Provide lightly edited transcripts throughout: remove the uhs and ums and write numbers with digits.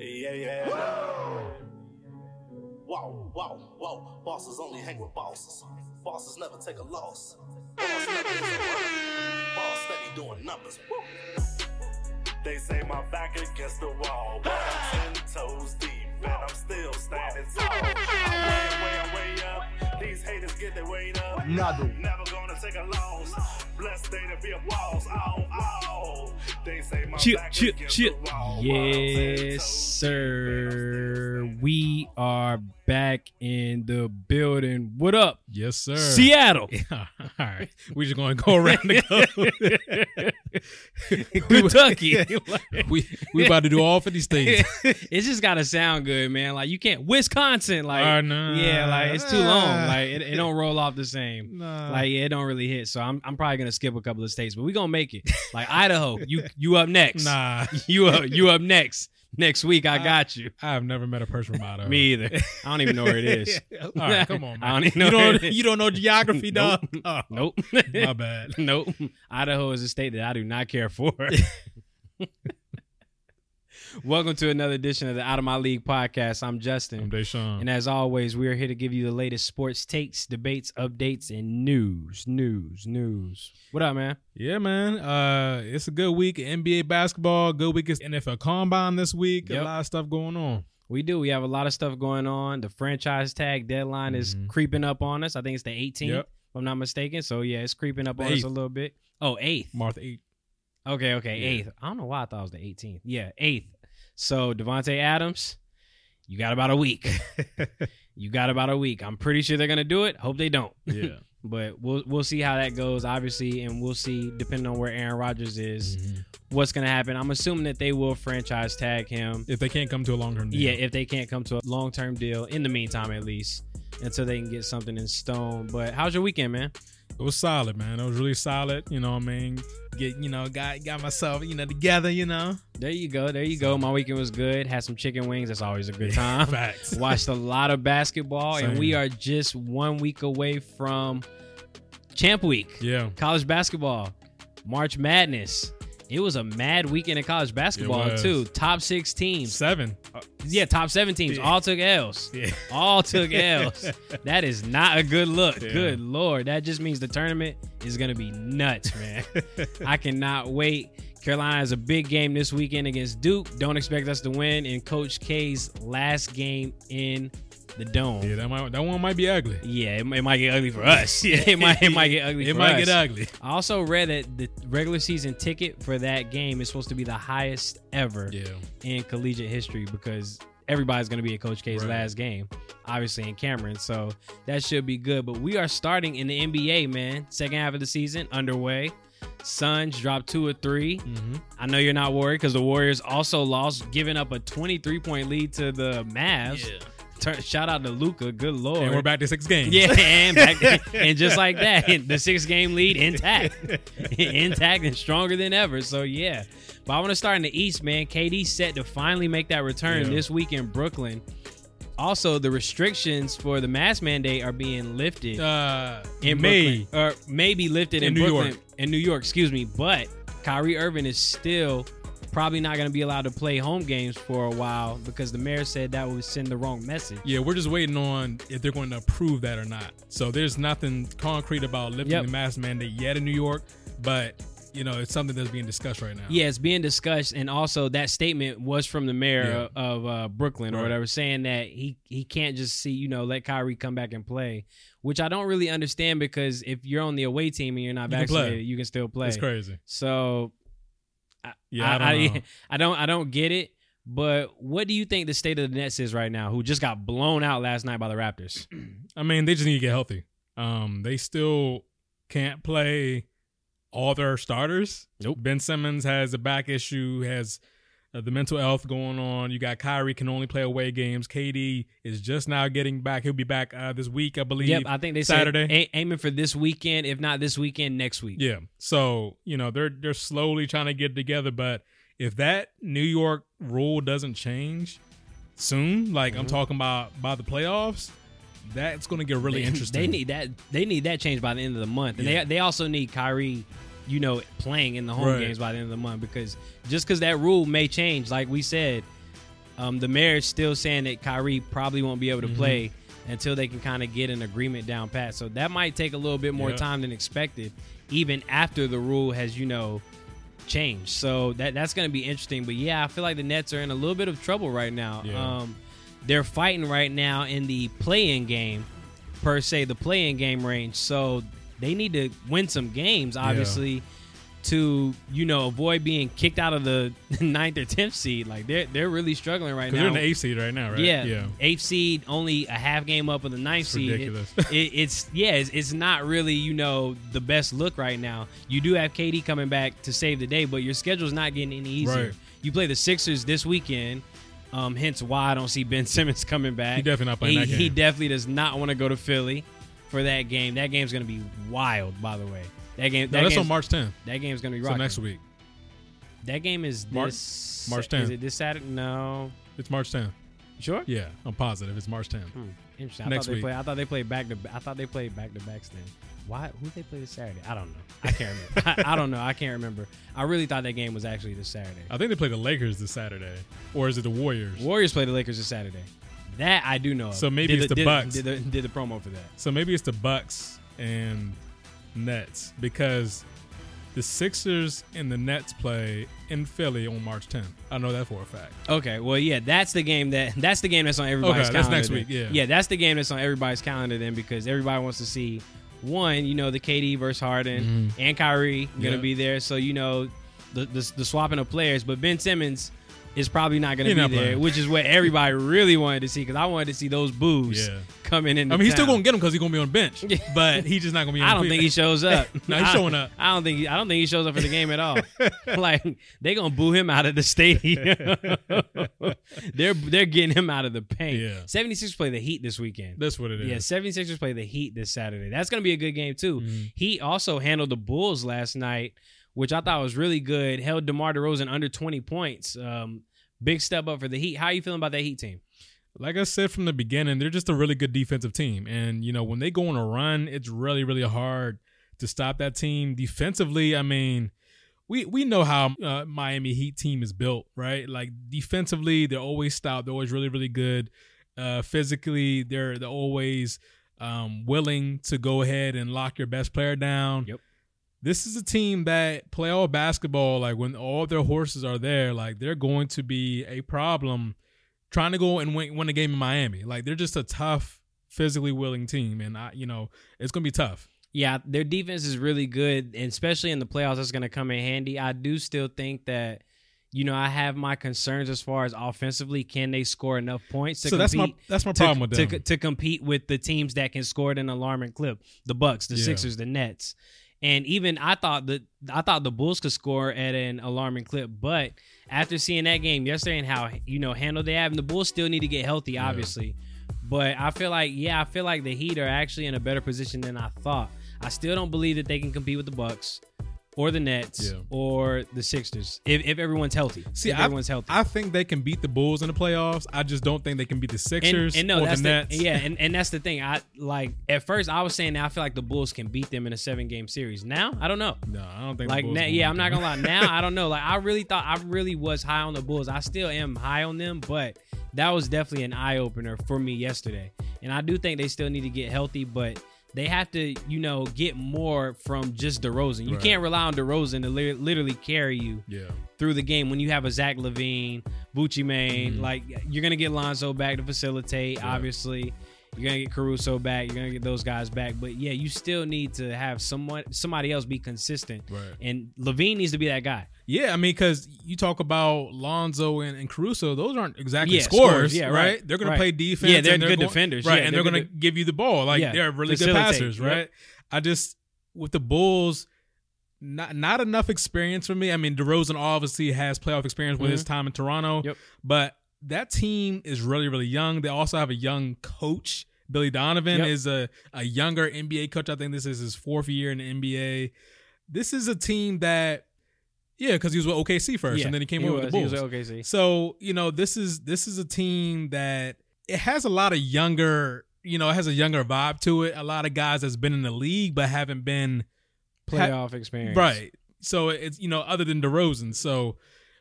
Yeah. Wow. Bosses only hang with bosses. Bosses never take a loss. Boss never is a run. Boss steady doing numbers. Woo. They say my back against the wall, but I'm 10 toes deep and I'm still standing tall. I'm way up. These haters get their weight up. Never gonna take a loss. Blessed day to be a boss. Oh. They say my back against the wall. Yes, sir. We are back in the building. What up? Yes, sir. Seattle. Yeah. All right. We're just going to go around the Kentucky. we about to do all 50 states. It's just got to sound good, man. Like, you can't. Wisconsin. Like, nah. Yeah, like, it's too long. Like, it don't roll off the same. Nah. Like, yeah, it don't really hit. So, I'm probably going to skip a couple of states, but we're going to make it. Like, Idaho, you up next. Nah. You up next. Next week, I got you. I've never met a person from Idaho. Me either. I don't even know where it is. All right, come on, man. I don't even know you don't know geography, dog? Nope. Oh, nope. My bad. Nope. Idaho is a state that I do not care for. Welcome to another edition of the Out of My League podcast. I'm Justin. I'm Deshaun. And as always, we are here to give you the latest sports takes, debates, updates, and news. What up, man? Yeah, man. It's a good week. NBA basketball, good week. It's NFL Combine this week. Yep. A lot of stuff going on. We do. We have a lot of stuff going on. The franchise tag deadline is creeping up on us. I think it's the 18th, if I'm not mistaken. So, yeah, it's creeping up on us a little bit. Oh, 8th. March 8th. Okay, yeah. 8th. I don't know why I thought it was the 18th. Yeah, 8th. So, Devontae Adams, you got about a week. I'm pretty sure they're going to do it. Hope they don't. Yeah. But we'll see how that goes, obviously, and we'll see, depending on where Aaron Rodgers is, what's going to happen. I'm assuming that they will franchise tag him. If they can't come to a long-term deal. Yeah, if they can't come to a long-term deal, in the meantime, at least, until they can get something in stone. But how's your weekend, man? It was solid, man. It was really solid. You know what I mean? Got myself, together, There you go. My weekend was good. Had some chicken wings. That's always a good time. Facts. Watched a lot of basketball. Same. And we are just 1 week away from Champ Week. Yeah. College basketball. March Madness. It was a mad weekend in college basketball, too. Top 6 teams. 7. Top 7 teams. Yeah. All took L's. Yeah. All took L's. That is not a good look. Yeah. Good Lord. That just means the tournament is going to be nuts, man. I cannot wait. Carolina has a big game this weekend against Duke. Don't expect us to win in Coach K's last game in the Dome. Yeah, that one might be ugly. Yeah, it might get ugly for us. Yeah, it might get ugly. I also read that the regular season ticket for that game is supposed to be the highest ever in collegiate history because everybody's going to be at Coach K's last game, obviously in Cameron. So that should be good. But we are starting in the NBA, man. Second half of the season underway. Suns dropped 2 of 3. I know you're not worried because the Warriors also lost, giving up a 23-point lead to the Mavs. Yeah. Shout out to Luka, good Lord. And we're back to 6 games. Yeah, and just like that, the 6-game lead intact and stronger than ever. So, yeah. But I want to start in the East, man. KD set to finally make that return this week in Brooklyn. Also, the restrictions for the mask mandate are being lifted in Brooklyn. Or maybe lifted in Brooklyn. In New York, excuse me. But Kyrie Irving is still probably not going to be allowed to play home games for a while because the mayor said that would send the wrong message. Yeah, we're just waiting on if they're going to approve that or not. So there's nothing concrete about lifting the mask mandate yet in New York, but it's something that's being discussed right now. Yeah, it's being discussed, and also that statement was from the mayor of Brooklyn or whatever, saying that he can't just let Kyrie come back and play, which I don't really understand because if you're on the away team and you're not vaccinated, you can still play. It's crazy. So I don't get it. But what do you think the state of the Nets is right now, who just got blown out last night by the Raptors? I mean, they just need to get healthy. They still can't play all their starters. Nope. Ben Simmons has a back issue, has the mental health going on. You got Kyrie can only play away games. KD is just now getting back. He'll be back this week, I believe. Yep, I think they Saturday. Said aiming for this weekend. If not this weekend, next week. Yeah. So they're slowly trying to get together, but if that New York rule doesn't change soon, like I'm talking about by the playoffs, that's going to get really interesting. They need that change by the end of the month. And they also need Kyrie you know, playing in the home games by the end of the month, because just because that rule may change, like we said, the mayor's still saying that Kyrie probably won't be able to play until they can kind of get an agreement down pat. So that might take a little bit more time than expected, even after the rule has, you know, changed. So that's going to be interesting. But, yeah, I feel like the Nets are in a little bit of trouble right now. Yeah. They're fighting right now in the play-in game, per se, the play-in game range. So they need to win some games, obviously, to, you know, avoid being kicked out of the 9th or 10th seed. Like, they're really struggling right now. They're in the 8th seed right now, right? Yeah. 8th seed, only a half game up of the 9th seed. Ridiculous. It's not really, you know, the best look right now. You do have KD coming back to save the day, but your schedule's not getting any easier. Right. You play the Sixers this weekend. Hence why I don't see Ben Simmons coming back. He definitely not playing that game. He definitely does not want to go to Philly for that game. That game's going to be wild, by the way. That's on March 10th. That game's going to be rocking. So next week. That game is this March 10th. Is it this Saturday? No. It's March 10th. You sure? Yeah, I'm positive. It's March 10th. Interesting. Next week. I thought they played back-to-back then. Why? Who did they play this Saturday? I don't know. I can't remember. I can't remember. I really thought that game was actually this Saturday. I think they played the Lakers this Saturday. Or is it the Warriors? Warriors play the Lakers this Saturday. That I do know of. So maybe it's the Bucks. Did the promo for that. So maybe it's the Bucks and Nets, because the Sixers and the Nets play in Philly on March 10th. I know that for a fact. Okay, well, yeah, that's the game that's on everybody's calendar. That's next week, yeah. Yeah, that's the game that's on everybody's calendar then, because everybody wants to see, one, you know, the KD versus Harden and Kyrie going to be there. So, you know, the swapping of players. But Ben Simmons is probably not going to be there, which is what everybody really wanted to see, because I wanted to see those boos coming in. I mean, he's still going to get them because he's going to be on the bench, but he's just not going to be on the bench. I don't think he shows up. No, he's showing up. I don't think he shows up for the game at all. Like, they're going to boo him out of the stadium. They're getting him out of the paint. Yeah. 76ers play the Heat this weekend. That's what it is. Yeah, 76ers play the Heat this Saturday. That's going to be a good game, too. Mm-hmm. He also handled the Bulls last night, which I thought was really good, held DeMar DeRozan under 20 points. Big step up for the Heat. How are you feeling about that Heat team? Like I said from the beginning, they're just a really good defensive team. And, you know, when they go on a run, it's really, really hard to stop that team. Defensively, I mean, we know how Miami Heat team is built, right? Like, defensively, they're always stout. They're always really, really good. Physically, they're always willing to go ahead and lock your best player down. Yep. This is a team that play all basketball. Like, when all their horses are there, like, they're going to be a problem trying to go and win a game in Miami. Like, they're just a tough, physically willing team. And, it's going to be tough. Yeah, their defense is really good, and especially in the playoffs, that's going to come in handy. I do still think that, you know, I have my concerns as far as offensively. Can they score enough points to compete? So that's my problem with them. To compete with the teams that can score at an alarming clip, the Bucks, the Sixers, the Nets. And even I thought the Bulls could score at an alarming clip, but after seeing that game yesterday and how, you know, handled they have, and the Bulls still need to get healthy, obviously. Yeah. But I feel like the Heat are actually in a better position than I thought. I still don't believe that they can compete with the Bucks or the Nets or the Sixers if everyone's healthy. I think they can beat the Bulls in the playoffs. I just don't think they can beat the Sixers or the Nets. Yeah, and that's the thing. At first, I was saying that I feel like the Bulls can beat them in a 7-game series. Now, I don't know. No, I don't think the Bulls can. Yeah, I'm not going to lie. Now, I don't know. Like, I really was high on the Bulls. I still am high on them, but that was definitely an eye-opener for me yesterday. And I do think they still need to get healthy, but they have to, you know, get more from just DeRozan. You can't rely on DeRozan to literally carry you through the game when you have a Zach LaVine, Bucci Mane. Like, you're going to get Lonzo back to facilitate, obviously. You're going to get Caruso back. You're going to get those guys back. But, yeah, you still need to have somebody else be consistent. Right. And LaVine needs to be that guy. Yeah, I mean, because you talk about Lonzo and Caruso, those aren't exactly scorers, right? They're going to play defense. Yeah, they're good defenders. Right, and they're going to give you the ball. Like, they're really good passers, right? Yep. I just, with the Bulls, not enough experience for me. I mean, DeRozan obviously has playoff experience with his time in Toronto. Yep. But that team is really, really young. They also have a young coach. Billy Donovan is a younger NBA coach. I think this is his 4th year in the NBA. This is a team that, yeah, because he was with OKC first, and then he came over with the Bulls. He was with OKC. So, you know, this is a team that it has a lot of younger, you know, it has a younger vibe to it. A lot of guys that's been in the league but haven't been playoff experience. Right. So it's, you know, other than DeRozan. So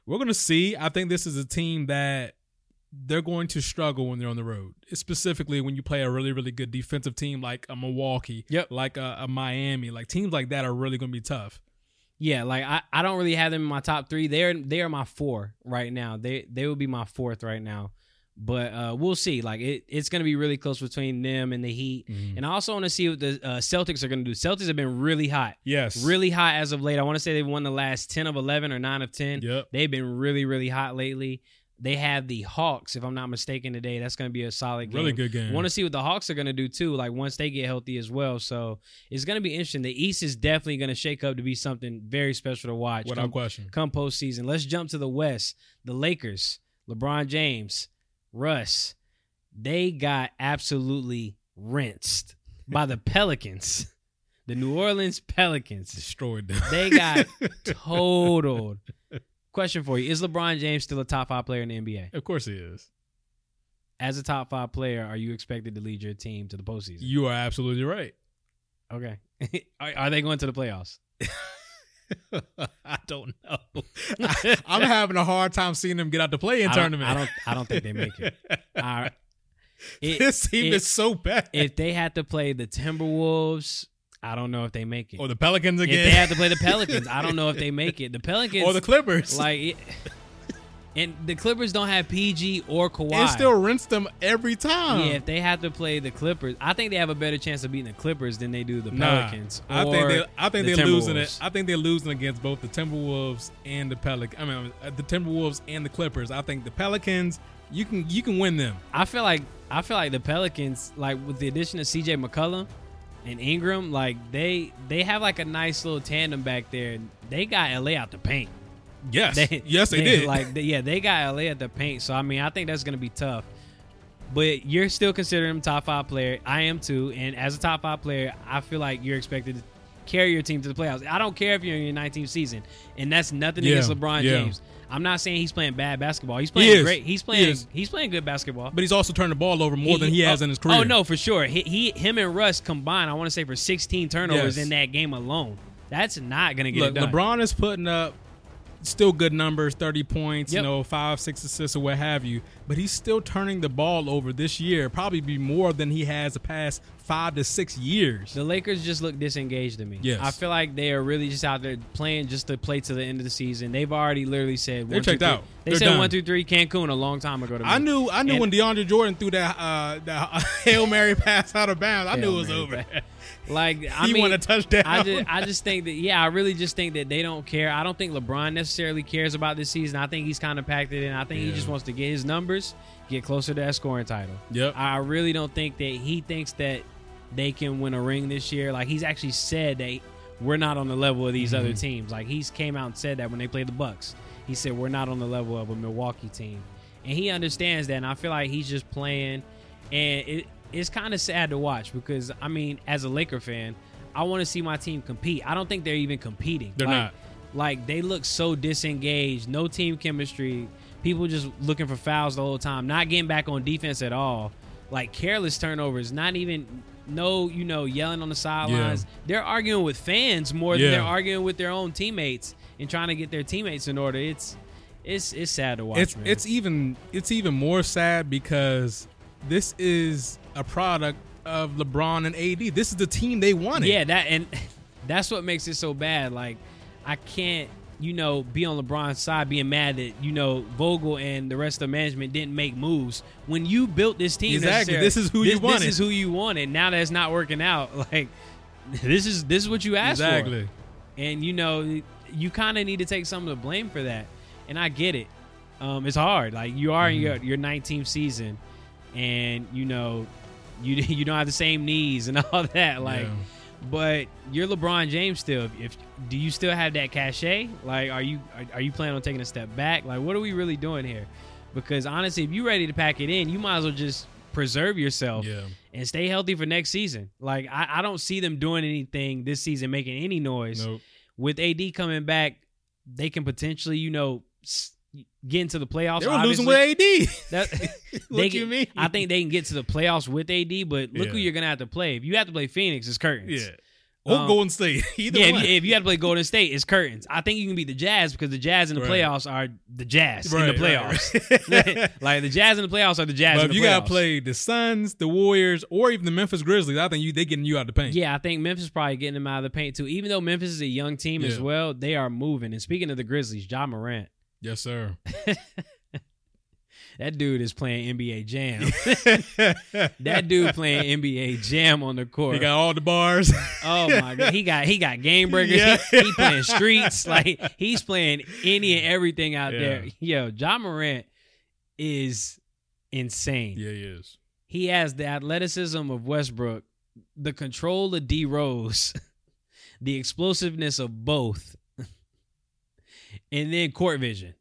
we're going to see. I think this is a team that they're going to struggle when they're on the road, specifically when you play a really, really good defensive team like a Milwaukee, like a Miami. Like teams like that are really going to be tough. Yeah, like I don't really have them in my top three. They are my four right now. They will be my fourth right now. But we'll see. Like it's going to be really close between them and the Heat. Mm-hmm. And I also want to see what the Celtics are going to do. Celtics have been really hot. Yes. Really hot as of late. I want to say they've won the last 10 of 11 or 9 of 10. Yep. They've been really, really hot lately. They have the Hawks, if I'm not mistaken, today. That's going to be a solid game. Really good game. I want to see what the Hawks are going to do, too, like once they get healthy as well. So it's going to be interesting. The East is definitely going to shake up to be something very special to watch. Without question. Come postseason. Let's jump to the West. The Lakers, LeBron James, Russ, they got absolutely rinsed by the Pelicans. The New Orleans Pelicans. Destroyed them. They got totaled. Question for you. Is LeBron James still a top five player in the NBA? Of course he is. As a top five player, are you expected to lead your team to the postseason? You are absolutely right. Okay. Are they going to the playoffs? I don't know. I'm having a hard time seeing them get out the play-in tournament. I don't think they make it. This team is so bad. If they had to play the Timberwolves, I don't know if they make it. Or the Pelicans again. If they have to play the Pelicans, I don't know if they make it. The Pelicans or the Clippers. And the Clippers don't have PG or Kawhi. It still rinse them every time. Yeah, if they have to play the Clippers, I think they have a better chance of beating the Clippers than they do the Pelicans. I think they're losing against both the Timberwolves and the Pelicans. I mean, the Timberwolves and the Clippers. I think the Pelicans, you can win them. I feel like the Pelicans, like with the addition of C.J. McCollum and Ingram, like they have like a nice little tandem back there. They got L.A. out the paint. Yes, they did. They got LA at the paint. So, I mean, I think that's going to be tough. But you're still considering him top five player. I am too. And as a top five player, I feel like you're expected to carry your team to the playoffs. I don't care if you're in your 19th season. And that's nothing against LeBron James. I'm not saying he's playing bad basketball. He's playing great. He's playing good basketball. But he's also turned the ball over more than he has in his career. Oh, no, for sure. Him and Russ combined, I want to say, for 16 turnovers in that game alone. That's not going to get done. LeBron is putting up still good numbers, 30 points, 5-6 assists or what have you. But he's still turning the ball over this year, probably be more than he has the past 5 to 6 years. The Lakers just look disengaged to me. Yes. I feel like they are really just out there playing just to play to the end of the season. They've already literally said they're checked out. They said 1-2-3 Cancun a long time ago to me. I knew when DeAndre Jordan threw that Hail Mary pass out of bounds, I knew it was over. Like I mean, won a touchdown. I just think that I really just think that they don't care. I don't think LeBron necessarily cares about this season. I think he's kind of packed it in. I think he just wants to get his numbers, get closer to that scoring title. Yep. I really don't think that he thinks that they can win a ring this year. Like he's actually said that we're not on the level of these other teams. Like he's came out and said that when they played the Bucks. He said we're not on the level of a Milwaukee team. And he understands that, and I feel like he's just playing, and it's kind of sad to watch because, I mean, as a Laker fan, I want to see my team compete. I don't think they're even competing. They're not. Like, they look so disengaged, no team chemistry, people just looking for fouls the whole time, not getting back on defense at all, like careless turnovers, not even yelling on the sidelines. Yeah. They're arguing with fans more than they're arguing with their own teammates and trying to get their teammates in order. It's sad to watch, man. It's even more sad because this is a product of LeBron and AD. This is the team they wanted. Yeah, that's what makes it so bad. Like, I can't, be on LeBron's side being mad that, Vogel and the rest of management didn't make moves when you built this team. Exactly. This is who you wanted. This is who you wanted. Now that it's not working out, like, this is what you asked for. Exactly. And, you kind of need to take some of the blame for that. And I get it. It's hard. Like, you are in your 19th season. And, you don't have the same knees and all that. Like, but you're LeBron James still. Do you still have that cachet? Like, are you planning on taking a step back? Like, what are we really doing here? Because, honestly, if you're ready to pack it in, you might as well just preserve yourself and stay healthy for next season. Like, I don't see them doing anything this season, making any noise. Nope. With AD coming back, they can potentially, get into the playoffs. They were losing with AD. I think they can get to the playoffs with AD, but look who you're going to have to play. If you have to play Phoenix, it's curtains. Yeah. Or Golden State. Either way. If you had to play Golden State, it's curtains. I think you can beat the Jazz because the Jazz in the playoffs are the Jazz in the playoffs. Like, the Jazz in the playoffs are the Jazz in the playoffs. But if you got to play the Suns, the Warriors, or even the Memphis Grizzlies, I think they're getting you out of the paint. Yeah, I think Memphis is probably getting them out of the paint, too. Even though Memphis is a young team as well, they are moving. And speaking of the Grizzlies, Ja Morant. Yes, sir. That dude is playing NBA Jam. That dude playing NBA Jam on the court. He got all the bars. Oh my God, he got game breakers. Yeah. He playing streets, like he's playing any and everything out there. Yo, Ja Morant is insane. Yeah, he is. He has the athleticism of Westbrook, the control of D Rose, the explosiveness of both, and then court vision.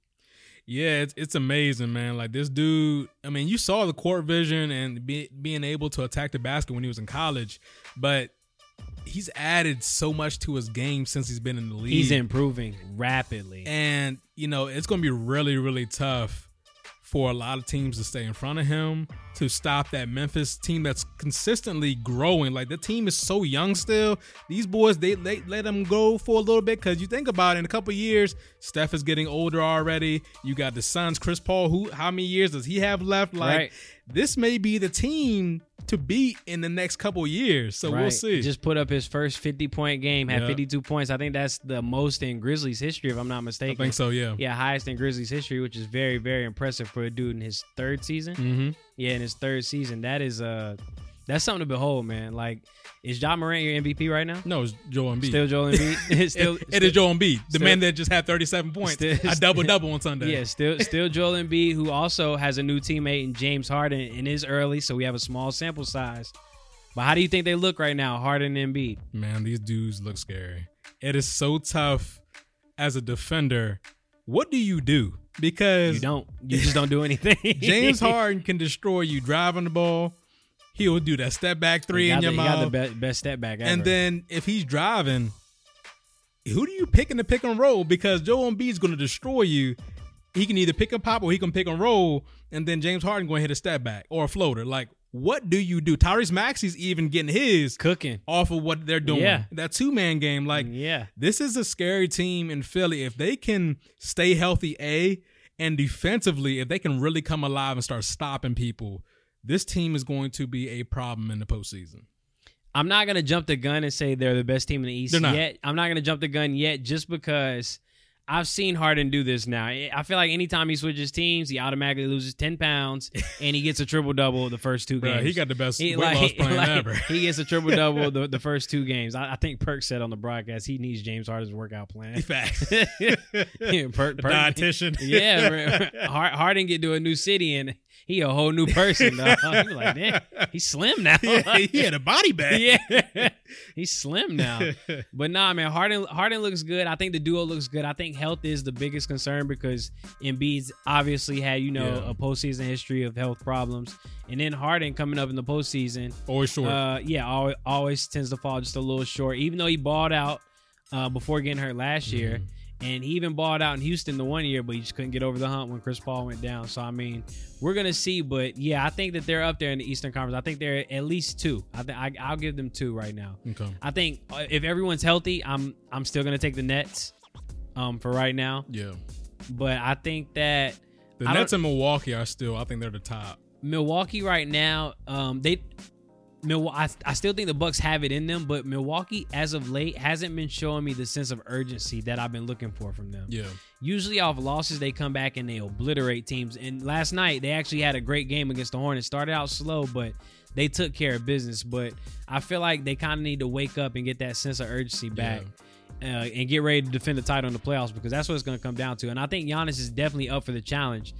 Yeah, it's amazing, man. Like, this dude, I mean, you saw the court vision and being able to attack the basket when he was in college, but he's added so much to his game since he's been in the league. He's improving rapidly. And, you know, it's going to be really, really tough for a lot of teams to stay in front of him, to stop that Memphis team that's consistently growing. Like, the team is so young still. These boys, they let them go for a little bit because you think about it, in a couple of years, Steph is getting older already. You got the Suns, Chris Paul, who how many years does he have left? Like, this may be the team to beat in the next couple of years. So we'll see. He just put up his first 50-point game, had 52 points. I think that's the most in Grizzlies history, if I'm not mistaken. I think so, yeah. Yeah, highest in Grizzlies history, which is very, very impressive for a dude in his third season. Mm-hmm. Yeah, in his third season. That is that's something to behold, man. Like, is Ja Morant your MVP right now? No, it's Joel Embiid. Still Joel Embiid? It is Joel Embiid, the man that just had 37 points. A double-double on Sunday. Yeah, still Joel Embiid, who also has a new teammate in James Harden and is early, so we have a small sample size. But how do you think they look right now, Harden and Embiid? Man, these dudes look scary. It is so tough as a defender. What do you do? Because you don't. You just don't do anything. James Harden can destroy you driving the ball. He will do that step back three in your mouth. He got the best step back ever. And then if he's driving, who do you pick in the pick and roll? Because Joel Embiid's going to destroy you. He can either pick and pop or he can pick and roll. And then James Harden going to hit a step back or a floater. Like, what do you do? Tyrese Maxey's even getting his cooking off of what they're doing. Yeah. That two-man game. Like, this is a scary team in Philly. If they can stay healthy, and defensively, if they can really come alive and start stopping people, this team is going to be a problem in the postseason. I'm not going to jump the gun and say they're the best team in the East yet. I'm not going to jump the gun yet just because I've seen Harden do this now. I feel like anytime he switches teams, he automatically loses 10 pounds and he gets a triple-double the first two games. He got the best weight loss plan ever. He gets a triple-double the first two games. I think Perk said on the broadcast he needs James Harden's workout plan. Facts. Perk, dietitian. Yeah. Harden get to a new city and he a whole new person, though. You're like, damn, he's slim now. He had a body back. Yeah, he's slim now. But nah, man, Harden looks good. I think the duo looks good. I think health is the biggest concern because Embiid's obviously had, a postseason history of health problems. And then Harden coming up in the postseason. Always short. Always tends to fall just a little short, even though he balled out before getting hurt last year. And he even balled out in Houston the one year, but he just couldn't get over the hump when Chris Paul went down. So, I mean, we're going to see. But, yeah, I think that they're up there in the Eastern Conference. I think they're at least two. I'll give them two right now. Okay. I think if everyone's healthy, I'm still going to take the Nets for right now. Yeah. But I think that the Nets and Milwaukee are still, I think they're the top. Milwaukee right now, I still think the Bucks have it in them, but Milwaukee, as of late, hasn't been showing me the sense of urgency that I've been looking for from them. Yeah. Usually off losses, they come back and they obliterate teams. And last night, they actually had a great game against the Hornets. Started out slow, but they took care of business. But I feel like they kind of need to wake up and get that sense of urgency back. And get ready to defend the title in the playoffs because that's what it's going to come down to. And I think Giannis is definitely up for the challenge.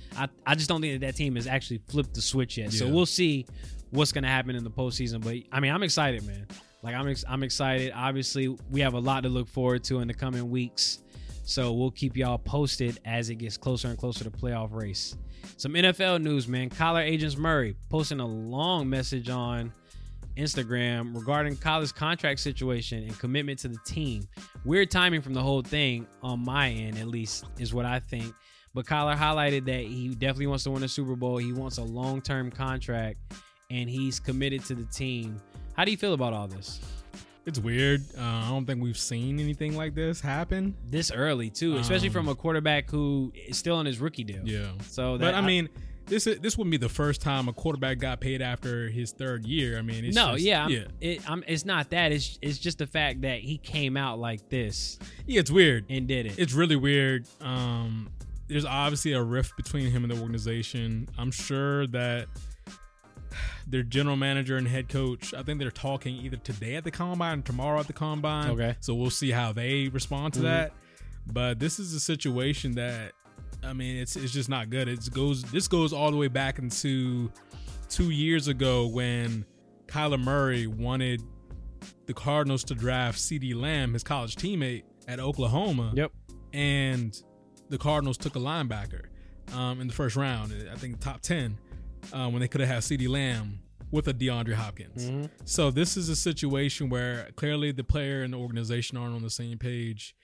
I just don't think that team has actually flipped the switch yet. Yeah. So we'll see what's going to happen in the postseason. But, I mean, I'm excited, man. Like, I'm excited. Obviously, we have a lot to look forward to in the coming weeks. So we'll keep y'all posted as it gets closer and closer to playoff race. Some NFL news, man. Kyler Agents Murray posting a long message on Instagram regarding Kyler's contract situation and commitment to the team. Weird timing from the whole thing on my end, at least, is what I think. But Kyler highlighted that he definitely wants to win a Super Bowl. He wants a long-term contract, and he's committed to the team. How do you feel about all this? It's weird. I don't think we've seen anything like this happen this early, too, especially from a quarterback who is still in his rookie deal. Yeah. So, that, but I mean, this wouldn't be the first time a quarterback got paid after his third year. I mean, it's it's not that. It's just the fact that he came out like this. Yeah, it's weird and did it. It's really weird. There's obviously a rift between him and the organization. I'm sure that their general manager and head coach, I think they're talking either today at the combine or tomorrow at the combine. Okay. So we'll see how they respond to that. But this is a situation that, I mean, it's just not good. This goes all the way back into 2 years ago when Kyler Murray wanted the Cardinals to draft CeeDee Lamb, his college teammate at Oklahoma. Yep. And the Cardinals took a linebacker in the first round, I think top 10. When they could have had CeeDee Lamb with a DeAndre Hopkins. Mm-hmm. So this is a situation where clearly the player and the organization aren't on the same page.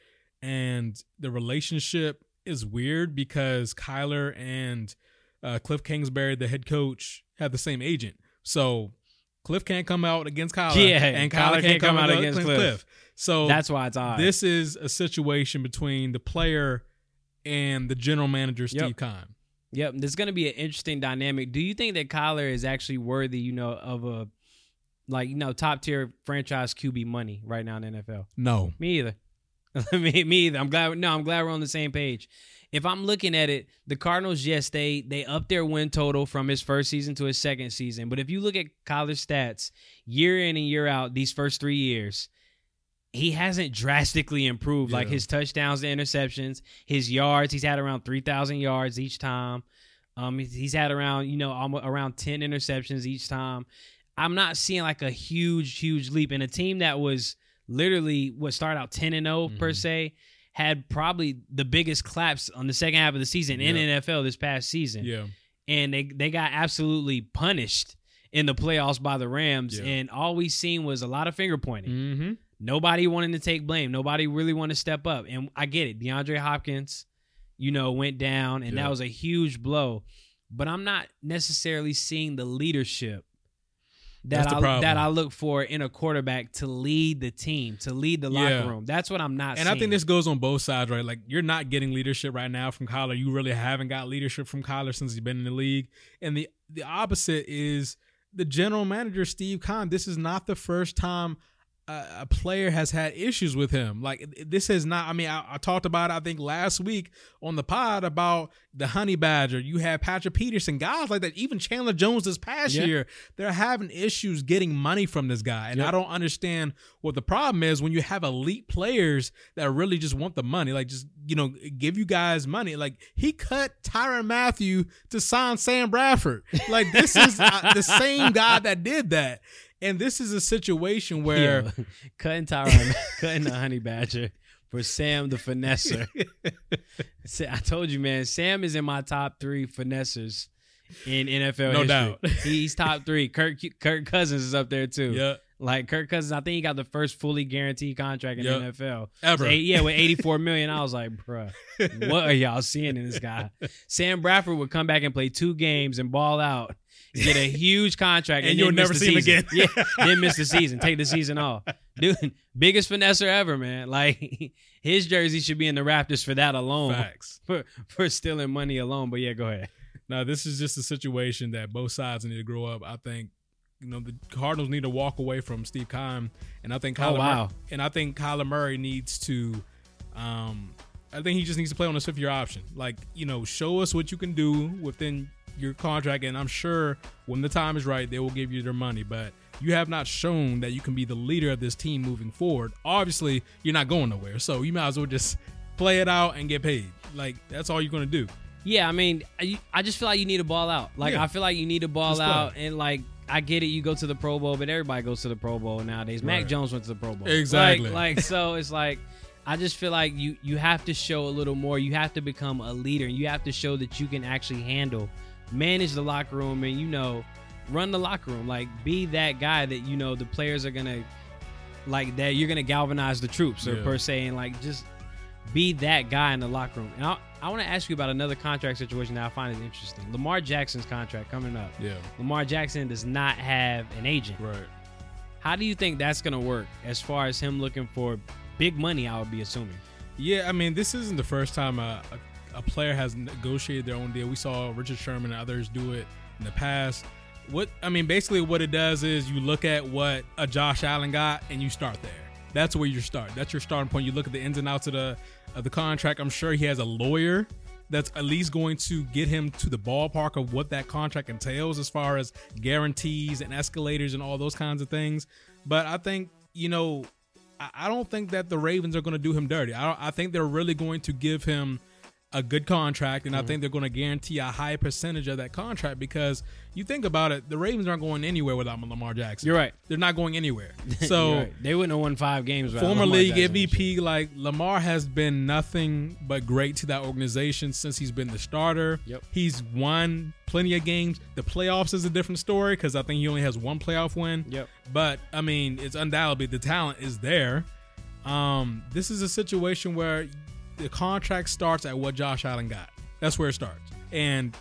And the relationship is weird because Kyler and Cliff Kingsbury, the head coach, have the same agent. So Cliff can't come out against Kyler. Yeah, and Kyler can't come out against Cliff. So that's why it's odd. This is a situation between the player and the general manager, Steve Keim. Yep, there's going to be an interesting dynamic. Do you think that Kyler is actually worthy, of a top-tier franchise QB money right now in the NFL? No. Me either. Me either. I'm glad we're on the same page. If I'm looking at it, the Cardinals, yes, they upped their win total from his first season to his second season. But if you look at Kyler's stats year in and year out, these first 3 years, he hasn't drastically improved. Yeah. Like his touchdowns to interceptions, his yards, he's had around 3,000 yards each time. He's had around, around 10 interceptions each time. I'm not seeing like a huge, huge leap. And a team that was literally would start out 10-0 per se had probably the biggest claps on the second half of the season in NFL this past season. Yeah. And they got absolutely punished in the playoffs by the Rams. Yeah. And all we seen was a lot of finger pointing. Mm-hmm. Nobody wanted to take blame. Nobody really wanted to step up. And I get it. DeAndre Hopkins, went down, and that was a huge blow. But I'm not necessarily seeing the leadership that I look for in a quarterback to lead the team, to lead the locker room. That's what I'm not seeing. And I think this goes on both sides, right? Like, you're not getting leadership right now from Kyler. You really haven't got leadership from Kyler since he's been in the league. And the opposite is the general manager, Steve Keim. This is not the first time a player has had issues with him. Like, this is not, I mean, I talked about it, I think last week on the pod about the Honey Badger. You had Patrick Peterson, guys like that, even Chandler Jones this past year, they're having issues getting money from this guy. And I don't understand what the problem is when you have elite players that really just want the money, like just, give you guys money. Like, he cut Tyrann Mathieu to sign Sam Bradford. Like, this is the same guy that did that. And this is a situation where cutting Tyrann, cutting the Honey Badger for Sam the finesser. I told you, man, Sam is in my top three finessers in NFL history. No doubt. He's top three. Kirk Cousins is up there too. Yeah. Like, Kirk Cousins, I think he got the first fully guaranteed contract in the NFL. Ever. So, with $84 million. I was like, bruh, what are y'all seeing in this guy? Sam Bradford would come back and play 2 games and ball out, get a huge contract, and you'll never see him again. Then miss the season. Take the season off. Dude, biggest finesser ever, man. Like, his jersey should be in the Raptors for that alone. Facts. For stealing money alone. But, yeah, go ahead. Now, this is just a situation that both sides need to grow up, I think. The Cardinals need to walk away from Steve Keim, and I think Kyler Murray needs to. I think he just needs to play on a 5-year option. Like, show us what you can do within your contract, and I'm sure when the time is right, they will give you their money. But you have not shown that you can be the leader of this team moving forward. Obviously, you're not going nowhere, so you might as well just play it out and get paid. Like, that's all you're going to do. Yeah, I mean, I just feel like you need to ball out. Like, I feel like you need to ball out and like. I get it, you go to the Pro Bowl, but everybody goes to the Pro Bowl nowadays. Right. Mac Jones went to the Pro Bowl. Exactly. So it's like, I just feel like you have to show a little more. You have to become a leader, and you have to show that you can actually manage the locker room and, run the locker room. Like, be that guy that, the players are going to, like, that you're going to galvanize the troops or per se, and, like, just be that guy in the locker room. And I want to ask you about another contract situation that I find is interesting. Lamar Jackson's contract coming up. Yeah. Lamar Jackson does not have an agent. Right. How do you think that's going to work as far as him looking for big money, I would be assuming? Yeah, I mean, this isn't the first time a player has negotiated their own deal. We saw Richard Sherman and others do it in the past. Basically what it does is you look at what a Josh Allen got and you start there. That's where you start. That's your starting point. You look at the ins and outs of the contract. I'm sure he has a lawyer that's at least going to get him to the ballpark of what that contract entails as far as guarantees and escalators and all those kinds of things. But I think, I don't think that the Ravens are going to do him dirty. I think they're really going to give him a good contract, and I think they're going to guarantee a high percentage of that contract because you think about it, the Ravens aren't going anywhere without Lamar Jackson. You're right. They're not going anywhere. So right. They wouldn't have won 5 games without Lamar Jackson. Former league MVP, like Lamar has been nothing but great to that organization since he's been the starter. Yep. He's won plenty of games. The playoffs is a different story because I think he only has 1 playoff win. Yep. But, it's undoubtedly the talent is there. This is a situation where the contract starts at what Josh Allen got. That's where it starts. And,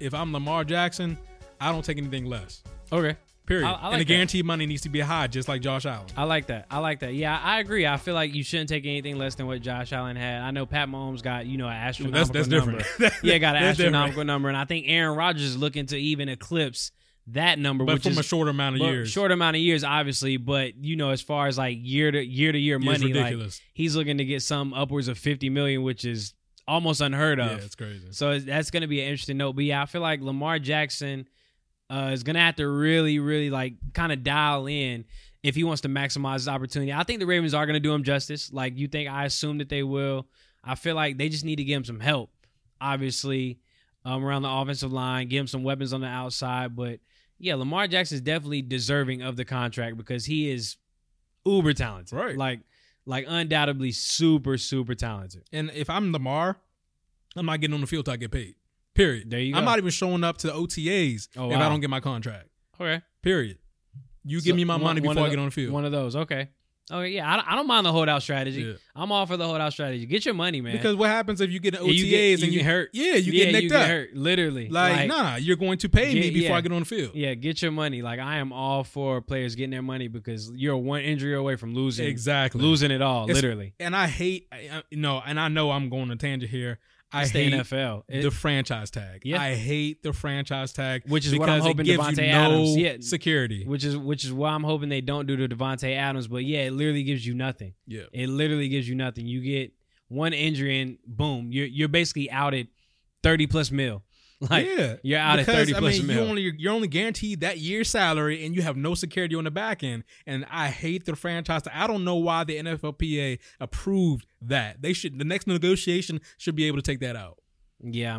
if I'm Lamar Jackson, I don't take anything less. Okay. Period. I like and the guaranteed money needs to be high, just like Josh Allen. I like that. Yeah, I agree. I feel like you shouldn't take anything less than what Josh Allen had. I know Pat Mahomes got, an astronomical number. That's different. Yeah, got an astronomical number. And I think Aaron Rodgers is looking to even eclipse that number, but from a shorter amount of years. Short amount of years, obviously, but as far as like year to year money, ridiculous. Like he's looking to get some upwards of $50 million, which is almost unheard of. Yeah, it's crazy. So that's going to be an interesting note. But yeah, I feel like Lamar Jackson is going to have to really, really like kind of dial in if he wants to maximize his opportunity. I think the Ravens are going to do him justice. Like you think, I assume that they will. I feel like they just need to give him some help, obviously, around the offensive line, give him some weapons on the outside, but. Yeah, Lamar Jackson is definitely deserving of the contract because he is uber talented. Right. Like undoubtedly super, super talented. And if I'm Lamar, I'm not getting on the field till I get paid. Period. There you go. I'm not even showing up to the OTAs if I don't get my contract. Okay. Period. You give me my money before I get on the field. One of those. Okay. Okay, yeah, I don't mind the holdout strategy. Yeah. I'm all for the holdout strategy. Get your money, man. Because what happens if you get an OTAs and you get hurt? Yeah, you get hurt, literally. Like, nah, you're going to pay me before I get on the field. Yeah, get your money. Like, I am all for players getting their money because you're 1 injury away from losing. Exactly. Losing it all, literally. And I hate, and I know I'm going on a tangent here. I hate NFL. The franchise tag. Yeah. I hate the franchise tag, which is what I'm hoping Devontae Adams. Yeah, security. Which is why I'm hoping they don't do to Devontae Adams. But yeah, it literally gives you nothing. Yeah, it literally gives you nothing. You get 1 injury and boom, you're basically out at $30+ million. Like, yeah, you're out at $30 plus million. You're only guaranteed that year's salary, and you have no security on the back end. And I hate the franchise. I don't know why the NFLPA approved that. They should. The next negotiation should be able to take that out. Yeah,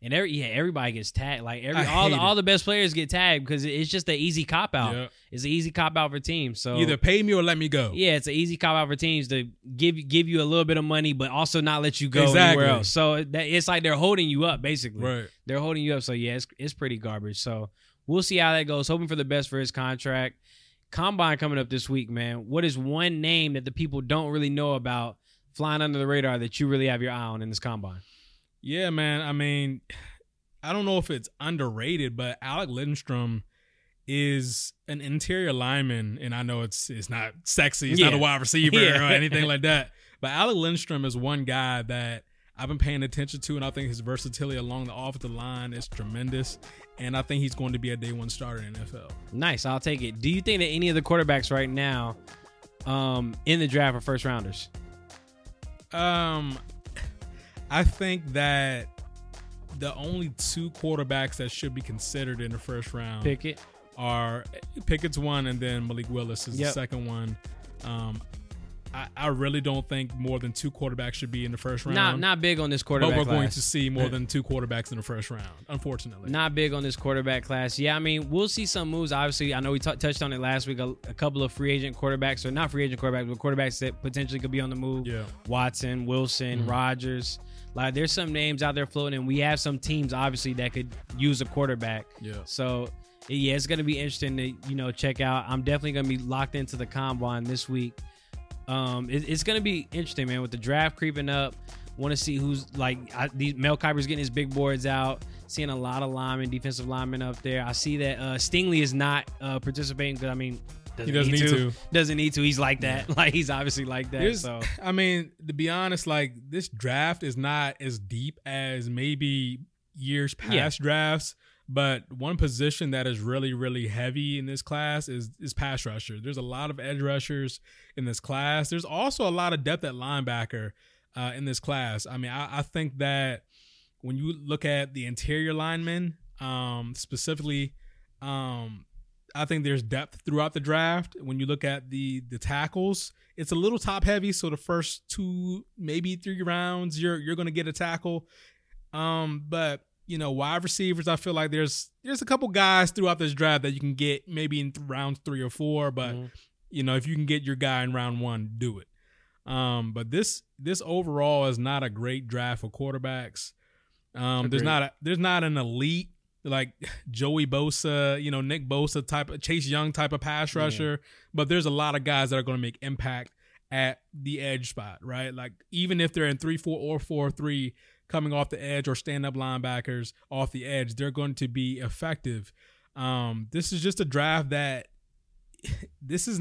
and everybody gets tagged. Like all the best players get tagged because it's just an easy cop out. Yeah. It's an easy cop out for teams. So either pay me or let me go. Yeah, it's an easy cop out for teams to give you a little bit of money, but also not let you go anywhere else. So it's like they're holding you up, basically. Right. They're holding you up. So yeah, it's pretty garbage. So we'll see how that goes. Hoping for the best for his contract. Combine coming up this week, man. What is one name that the people don't really know about flying under the radar that you really have your eye on in this combine? Yeah, man. I don't know if it's underrated, but Alec Lindstrom is an interior lineman, and I know it's not sexy. It's not a wide receiver or anything like that. But Alec Lindstrom is one guy that I've been paying attention to, and I think his versatility along the offensive line is tremendous. And I think he's going to be a day one starter in the NFL. Nice. I'll take it. Do you think that any of the quarterbacks right now in the draft are first rounders? I think that the only 2 quarterbacks that should be considered in the first round Pickett's one, and then Malik Willis is the second one. I really don't think more than 2 quarterbacks should be in the first round. Not big on this quarterback class. But we're going to see more than 2 quarterbacks in the first round, unfortunately. Not big on this quarterback class. Yeah, we'll see some moves. Obviously, I know we touched on it last week. A couple of free agent quarterbacks, or not free agent quarterbacks, but quarterbacks that potentially could be on the move. Yeah. Watson, Wilson, Rodgers. Like, there's some names out there floating, and we have some teams, obviously, that could use a quarterback. Yeah. So, yeah, it's going to be interesting to, check out. I'm definitely going to be locked into the combine this week. It's going to be interesting, man, with the draft creeping up. Want to see who's like Mel Kiper's getting his big boards out. Seeing a lot of linemen, defensive linemen up there. I see that Stingley is not participating because, I mean, he doesn't need to. Doesn't need to. He's like that. Yeah. Like, he's obviously like that. So I mean, to be honest, like, this draft is not as deep as maybe years past drafts. But one position that is really, really heavy in this class is pass rusher. There's a lot of edge rushers in this class. There's also a lot of depth at linebacker in this class. I mean, I think that when you look at the interior linemen specifically, I think there's depth throughout the draft. When you look at the tackles, it's a little top heavy. So the first 2, maybe 3 rounds, you're going to get a tackle. But you know, wide receivers, I feel like there's a couple guys throughout this draft that you can get maybe in rounds 3 or 4, but you know, if you can get your guy in round 1, do it. But this overall is not a great draft for quarterbacks. There's not an elite like Joey Bosa, you know, Nick Bosa type of Chase Young type of pass rusher, but there's a lot of guys that are going to make impact at the edge spot, right? Like, even if they're in 3-4 or 4-3, coming off the edge or stand-up linebackers off the edge, they're going to be effective. This is just a draft that this is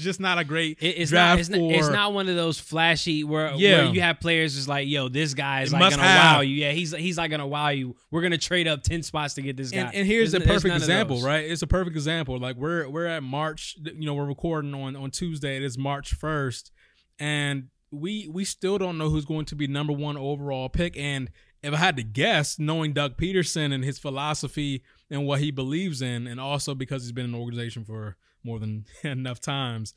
just not a great draft. It's not one of those flashy where you have players just like, yo, this guy is like going to wow you. Yeah, he's like going to wow you. We're going to trade up 10 spots to get this guy. And here's the perfect example, right? It's a perfect example. Like, we're at March, you know, we're recording on Tuesday. It is March 1st. And we still don't know who's going to be number 1 overall pick. And if I had to guess, knowing Doug Peterson and his philosophy and what he believes in, and also because he's been in the organization for more than enough times,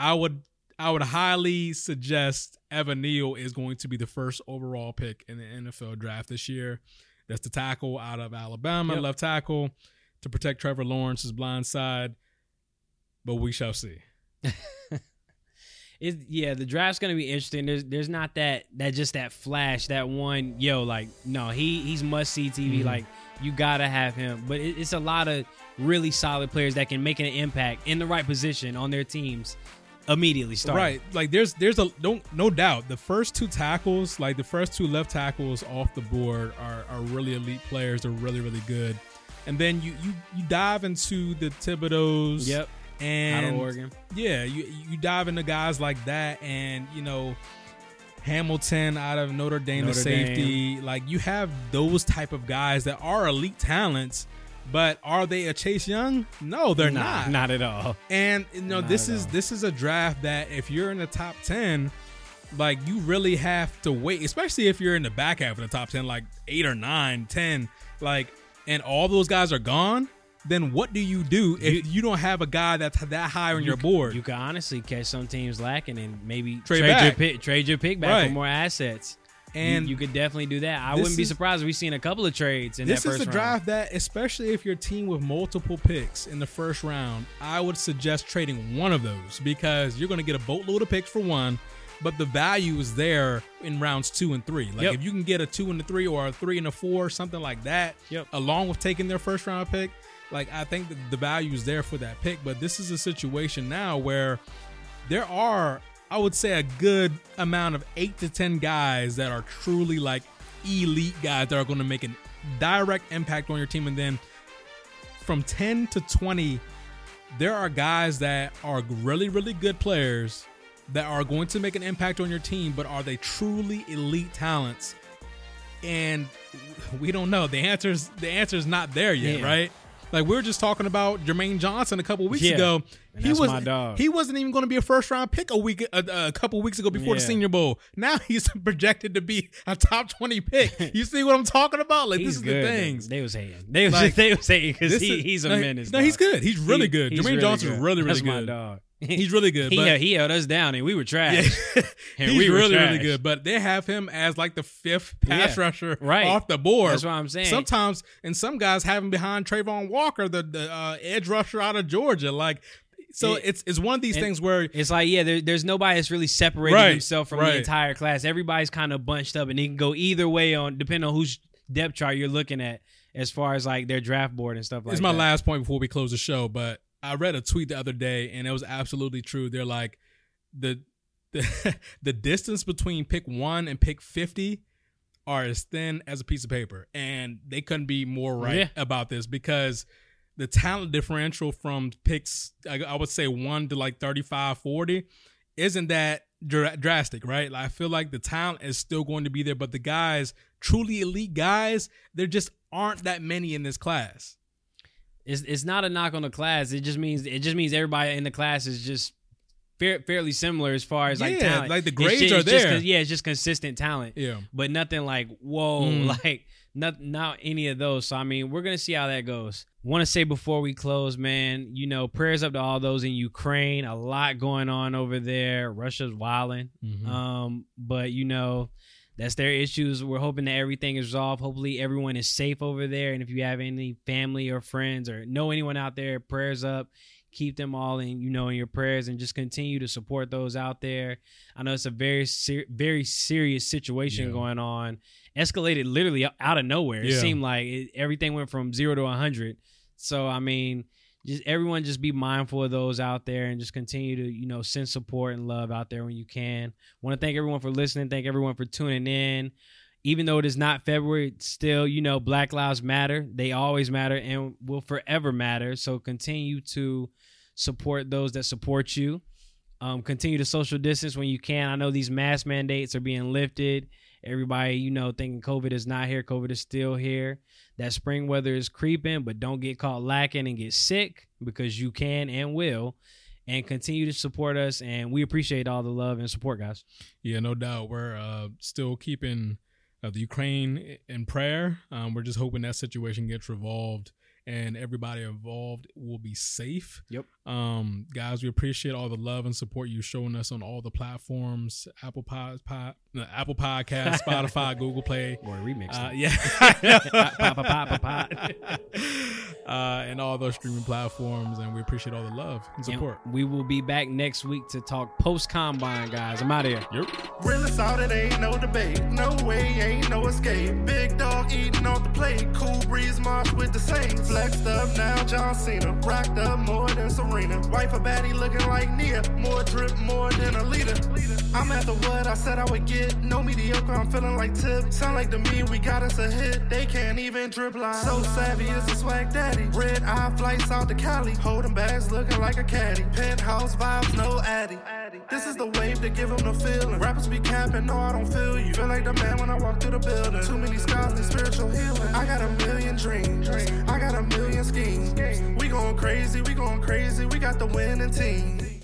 I would highly suggest Evan Neal is going to be the first overall pick in the NFL draft this year. That's the tackle out of Alabama, left tackle, to protect Trevor Lawrence's blind side. But we shall see. The draft's gonna be interesting. There's not that just that flash, that one, yo, like, no, he's must see TV. Like, you gotta have him. But it's a lot of really solid players that can make an impact in the right position on their teams immediately. Like, there's no doubt the first 2 tackles, like the first 2 left tackles off the board are really elite players. They're really, really good. And then you dive into the Thibodeaux. Yep. And out of Oregon. Yeah, you dive into guys like that, and, you know, Hamilton out of Notre Dame, the safety. Like, you have those type of guys that are elite talents, but are they a Chase Young? No, they're not. Not at all. And, you know, this is a draft that if you're in the top 10, like, you really have to wait, especially if you're in the back half of the top 10, like 8 or 9, 10, like, and all those guys are gone. Then what do you do if you don't have a guy that's that high on your board? You can honestly catch some teams lacking and maybe trade your pick back for more assets. And you could definitely do that. I wouldn't be surprised if we've seen a couple of trades in that first round. This is a draft that, especially if you're a team with multiple picks in the first round, I would suggest trading one of those, because you're going to get a boatload of picks for one, but the value is there in rounds 2 and 3. Like, if you can get a 2 and a 3 or a 3 and a 4, something like that, along with taking their first round pick, like, I think that the value is there for that pick. But this is a situation now where there are, I would say, a good amount of 8 to 10 guys that are truly like elite guys that are going to make a direct impact on your team. And then from 10 to 20, there are guys that are really, really good players that are going to make an impact on your team, but are they truly elite talents? And we don't know. The answer's not there yet, right? Like, we were just talking about Jermaine Johnson a couple weeks ago. And that's my dog. He wasn't even going to be a first-round pick a couple weeks ago before the Senior Bowl. Now he's projected to be a top 20 pick. You see what I'm talking about? Like, this is good, the things. They was hating. They was hating because he's a menace. No, he's good. He's really good. Jermaine Johnson's really, really good. That's my dog. He's really good. But he held us down, and we were trash. Really good. But they have him as like the 5th pass rusher off the board. That's what I'm saying. Sometimes, and some guys have him behind Trayvon Walker, the edge rusher out of Georgia. Like, so it's one of these things where it's like, there's nobody that's really separating himself from the entire class. Everybody's kind of bunched up, and it can go either way depending on whose depth chart you're looking at as far as like their draft board and stuff like that. It's my last point before we close the show, but I read a tweet the other day, and it was absolutely true. They're like, the the distance between pick 1 and pick 50 are as thin as a piece of paper. And they couldn't be more right about this, because the talent differential from picks, I would say 1 to like 35, 40, isn't that drastic, right? Like, I feel like the talent is still going to be there, but the guys, truly elite guys, there just aren't that many in this class. It's not a knock on the class. It just means everybody in the class is just fairly similar as far as like talent. Like the grades are there. It's just consistent talent. Yeah, but nothing like not any of those. So I mean, we're gonna see how that goes. Want to say before we close, man, prayers up to all those in Ukraine. A lot going on over there. Russia's wilding. Mm-hmm. But that's their issues. We're hoping that everything is resolved. Hopefully everyone is safe over there. And if you have any family or friends or know anyone out there, prayers up. Keep them all in your prayers, and just continue to support those out there. I know it's a very, very serious situation going on. Escalated literally out of nowhere. It seemed like everything went from 0 to 100. So, I mean, just everyone just be mindful of those out there, and just continue to, send support and love out there when you can. Want to thank everyone for listening. Thank everyone for tuning in. Even though it is not February, it's still, Black Lives Matter. They always matter and will forever matter. So continue to support those that support you. Continue to social distance when you can. I know these mask mandates are being lifted. Everybody, thinking COVID is not here. COVID is still here. That spring weather is creeping, but don't get caught lacking and get sick, because you can and will. And continue to support us. And we appreciate all the love and support, guys. Yeah, no doubt. We're still keeping the Ukraine in prayer. We're just hoping that situation gets resolved and everybody involved will be safe. Yep. Guys, we appreciate all the love and support you're showing us on all the platforms, Apple Podcasts, Spotify, Google Play. Boy, remix. And all those streaming platforms. And we appreciate all the love and support. And we will be back next week to talk post-combine, guys. I'm out of here. Yep. Really solid, ain't no debate. No way, ain't no escape. Big dog eating off the plate. Cool breeze march with the Saints. Flexed up now, John Cena. Rocked up more than Serena. Wife a baddie looking like Nia. More drip, more than a leader. I'm at the what I said I would get. No mediocre, I'm feeling like Tip. Sound like to me, we got us a hit. They can't even drip line. So savvy is a swag daddy. Red eye flights out to Cali. Holding bags looking like a caddy. Penthouse vibes, no addy. This is the wave to give them the feeling. Rappers be capping, no, I don't feel you. Feel like the man when I walk through the building. Too many scars and spiritual healing. I got a million dreams. I got a million schemes. We going crazy, we going crazy. We got the winning team.